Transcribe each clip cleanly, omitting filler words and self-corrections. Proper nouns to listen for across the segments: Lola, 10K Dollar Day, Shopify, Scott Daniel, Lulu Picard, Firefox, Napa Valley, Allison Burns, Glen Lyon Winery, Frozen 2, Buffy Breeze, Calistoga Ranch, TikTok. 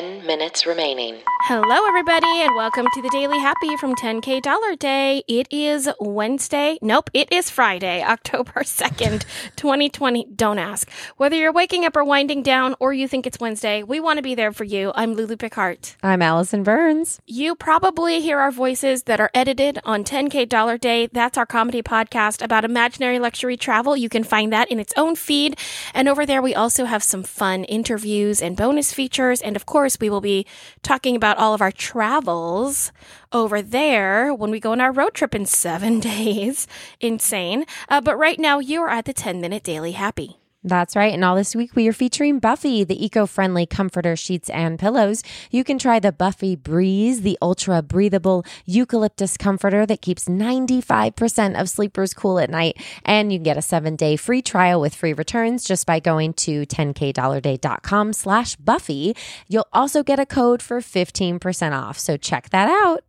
10 minutes remaining. Hello, everybody, and welcome to the Daily Happy from 10K Dollar Day. It is Wednesday. Nope, it is Friday, October 2nd, 2020. Don't ask. Whether you're waking up or winding down or you think it's Wednesday, we want to be there for you. I'm Lulu Picard. I'm Allison Burns. You probably hear our voices that are edited on 10K Dollar Day. That's our comedy podcast about imaginary luxury travel. You can find that in its own feed. And over there, we also have some fun interviews and bonus features. And of course, we will be talking about all of our travels over there when we go on our road trip in 7 days. Insane. But right now, you are at the 10-minute Daily Happy. That's right. And all this week, we are featuring Buffy, the eco-friendly comforter sheets and pillows. You can try the Buffy Breeze, the ultra-breathable eucalyptus comforter that keeps 95% of sleepers cool at night. And you can get a 7-day free trial with free returns just by going to 10kdollarday.com/Buffy. You'll also get a code for 15% off. So check that out.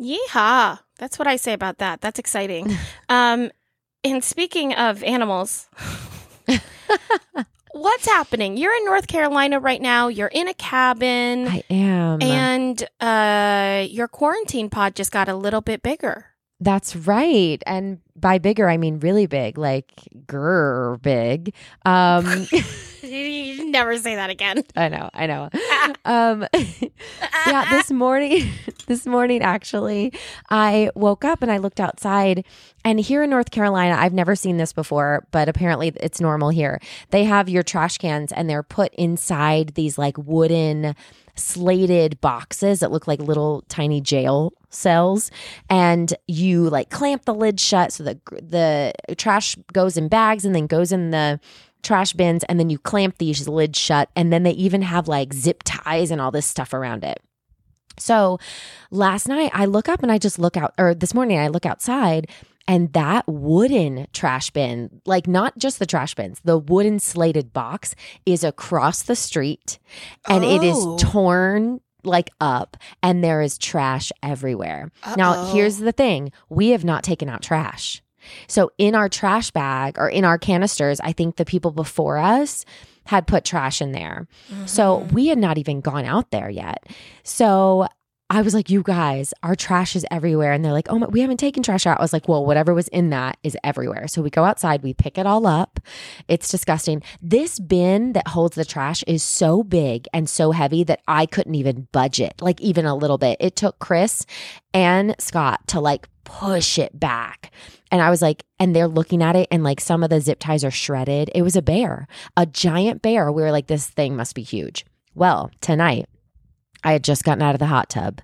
Yeehaw. That's what I say about that. That's exciting. And speaking of animals... What's happening? You're in North Carolina right now. You're in a cabin. I am. And your quarantine pod just got a little bit bigger. That's right. And by bigger, I mean really big, like grr big. You never say that again. I know. Yeah, this morning, actually, I woke up and I looked outside, and here in North Carolina, I've never seen this before, but apparently it's normal here. They have your trash cans and they're put inside these like wooden slated boxes that look like little tiny jail cells, and you like clamp the lid shut so that the trash goes in bags and then goes in the trash bins, and then you clamp these lids shut, and then they even have like zip ties and all this stuff around it. So last night I look up and I just look out, or this morning I look outside, and that wooden trash bin, like not just the trash bins, the wooden slated box is across the street, and It is torn like up, and there is trash everywhere. Now here's the thing. We have not taken out trash. So in our trash bag or in our canisters, I think the people before us had put trash in there. Mm-hmm. So we had not even gone out there yet. So I was like, you guys, our trash is everywhere. And they're like, oh, my, we haven't taken trash out. I was like, well, whatever was in that is everywhere. So we go outside, we pick it all up. It's disgusting. This bin that holds the trash is so big and so heavy that I couldn't even budge it, like even a little bit. It took Chris and Scott to like push it back. And I was like, and they're looking at it, and like some of the zip ties are shredded. It was a bear, a giant bear. We were like, this thing must be huge. Well, tonight, I had just gotten out of the hot tub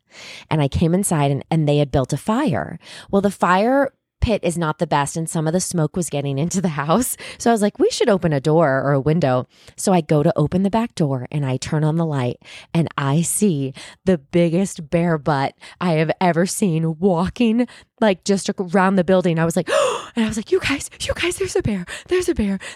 and I came inside, and they had built a fire. Well, the fire pit is not the best, and some of the smoke was getting into the house. So I was like, we should open a door or a window. So I go to open the back door and I turn on the light, and I see the biggest bear butt I have ever seen walking like just around the building. I was like, oh, and I was like, you guys, there's a bear. I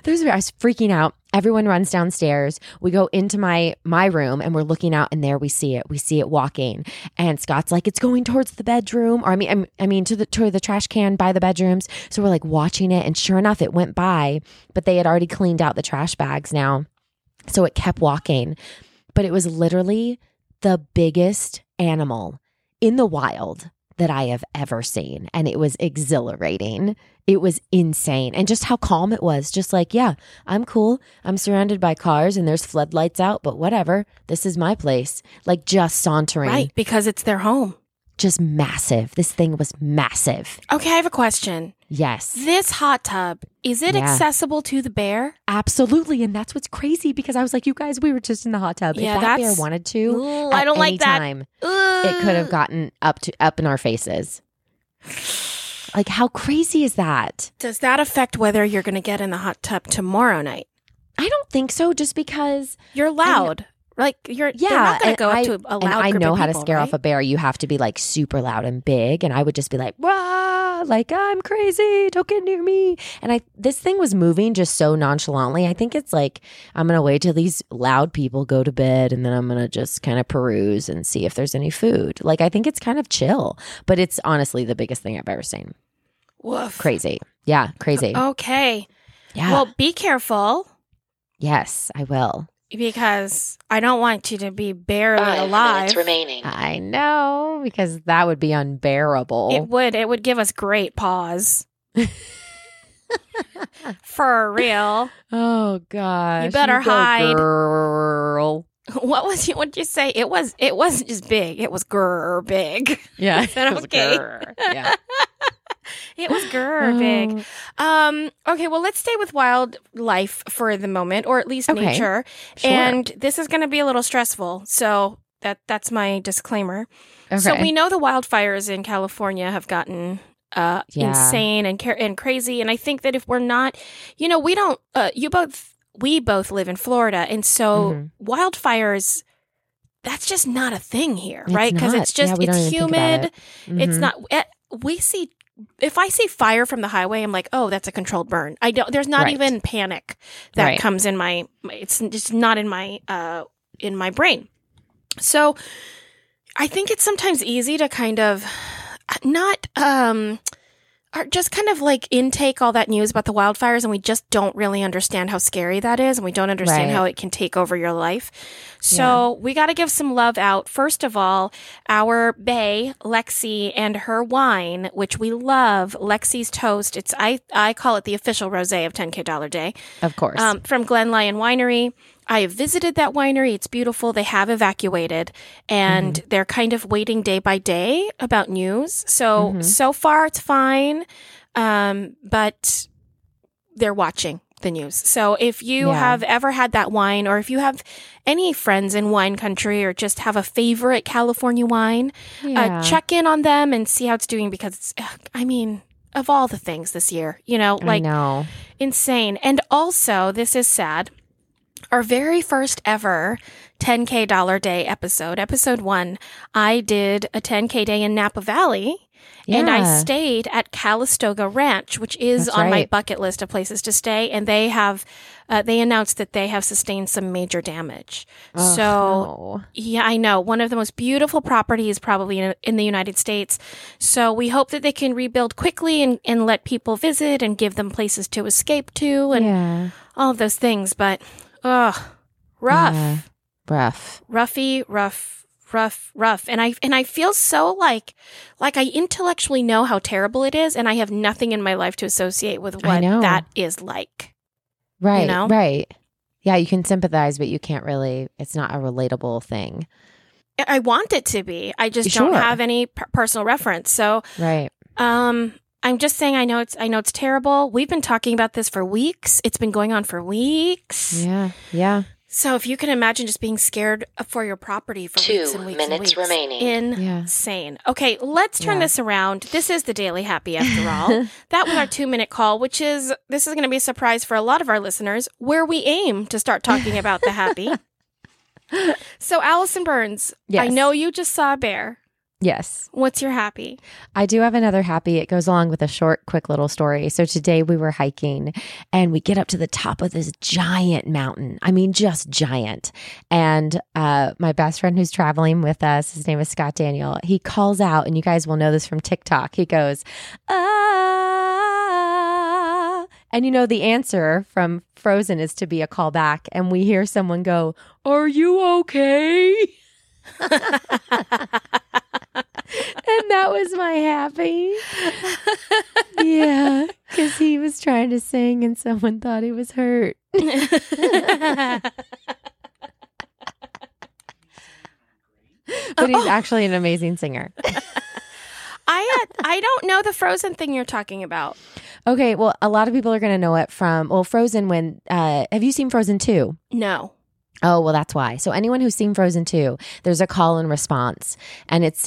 was freaking out. Everyone runs downstairs. We go into my room and we're looking out, and there we see it walking. And Scott's like, it's going towards the bedroom, or I mean to the trash can by the bedrooms. So we're like watching it, and sure enough, it went by, but they had already cleaned out the trash bags now. So it kept walking, but it was literally the biggest animal in the wild that I have ever seen. And it was exhilarating. It was insane. And just how calm it was. Just like, yeah, I'm cool. I'm surrounded by cars and there's floodlights out, but whatever. This is my place. Like just sauntering. Right, because it's their home. Just massive. This thing was massive. Okay, I have a question. Yes. This hot tub, is it accessible to the bear? Absolutely. And that's what's crazy, because I was like, you guys, we were just in the hot tub. Yeah, if that bear wanted to, I don't like that. Time, it could have gotten up in our faces. Like, how crazy is that? Does that affect whether you're going to get in the hot tub tomorrow night? I don't think so, just because... You're loud. They're not going to go up to a loud group of people, and I know how to scare off a bear. You have to be like super loud and big, and I would just be like, "Wah!" Like, I'm crazy. Don't get near me. And this thing was moving just so nonchalantly. I think it's like, I'm going to wait till these loud people go to bed, and then I'm going to just kind of peruse and see if there's any food. Like, I think it's kind of chill, but it's honestly the biggest thing I've ever seen. Woof. Crazy. Yeah, crazy. Okay. Yeah. Well, be careful. Yes, I will. Because I don't want you to be barely alive. 5 minutes remaining. I know, because that would be unbearable. It would give us great pause. For real. Oh gosh. You better hide. Girl. What did you say? It wasn't just big. It was grr big. Yeah. Is that okay? Grr. Yeah. It was grr big. Okay, well, let's stay with wildlife for the moment, or at least nature. Sure. And this is going to be a little stressful, so that's my disclaimer. Okay. So we know the wildfires in California have gotten insane and crazy, and I think that if we're not, we don't. We both live in Florida, and so wildfires. That's just not a thing here, right? Because it's humid. It. Mm-hmm. It's not. We see. If I see fire from the highway, I'm like, oh, that's a controlled burn. I don't. There's not even panic that comes in my. It's just not in my in my brain. So, I think it's sometimes easy to kind of not just kind of like intake all that news about the wildfires, and we just don't really understand how scary that is, and we don't understand how it can take over your life. So we got to give some love out. First of all, our bae, Lexi, and her wine, which we love, Lexi's Toast. It's I call it the official rosé of 10K Dollar Day. Of course. From Glen Lyon Winery. I have visited that winery. It's beautiful. They have evacuated, and they're kind of waiting day by day about news. So, so far it's fine, but they're watching the news. So if you have ever had that wine, or if you have any friends in wine country, or just have a favorite California wine, check in on them and see how it's doing, because it's, of all the things this year, insane. And also, this is sad. Our very first ever 10K Dollar Day episode 1, I did a 10K day in Napa Valley, and I stayed at Calistoga Ranch, which is my bucket list of places to stay. And they have, they announced that they have sustained some major damage. Oh, so, I know. One of the most beautiful properties probably in the United States. So we hope that they can rebuild quickly and let people visit and give them places to escape to and all of those things. But... rough. And I feel so like I intellectually know how terrible it is, and I have nothing in my life to associate with what that is like. Right. Right. Yeah. You can sympathize, but you can't really, it's not a relatable thing. I want it to be. I just don't have any personal reference. So, I'm just saying, I know it's terrible. We've been talking about this for weeks. It's been going on for weeks. Yeah. So if you can imagine just being scared for your property for weeks and weeks and weeks. 2 minutes remaining. Insane. Okay, let's turn this around. This is the Daily Happy after all. That was our 2-minute call, which is, this is going to be a surprise for a lot of our listeners, where we aim to start talking about the happy. So Allison Burns, I know you just saw a bear. Yes. What's your happy? I do have another happy. It goes along with a short, quick little story. So today we were hiking, and we get up to the top of this giant mountain. I mean, just giant. And my best friend who's traveling with us, his name is Scott Daniel, he calls out, and you guys will know this from TikTok. He goes, ah. And the answer from Frozen is to be a call back. And we hear someone go, are you okay? And that was my happy. Yeah, because he was trying to sing and someone thought he was hurt. But he's actually an amazing singer. I don't know the Frozen thing you're talking about. Okay, well, a lot of people are going to know it from, Frozen when, have you seen Frozen 2? No. Oh, well, that's why. So anyone who's seen Frozen 2, there's a call and response, and it's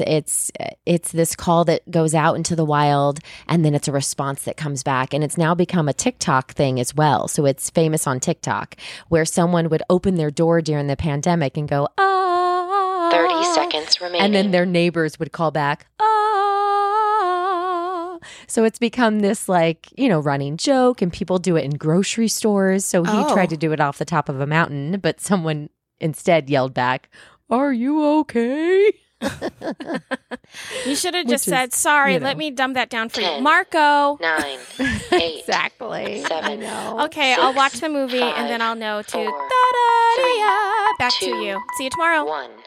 this call that goes out into the wild, and then it's a response that comes back, and it's now become a TikTok thing as well. So it's famous on TikTok, where someone would open their door during the pandemic and go, ah. 30 seconds remaining. And then their neighbors would call back, ah. So it's become this running joke, and people do it in grocery stores. So he tried to do it off the top of a mountain, but someone instead yelled back, are you okay? You should have just said, sorry, let me dumb that down for 10, you. Marco. 9, 8, exactly. 7, okay, 6, I'll watch the movie 5, and then I'll know to. 4, 3, back 2, to you. See you tomorrow. 1.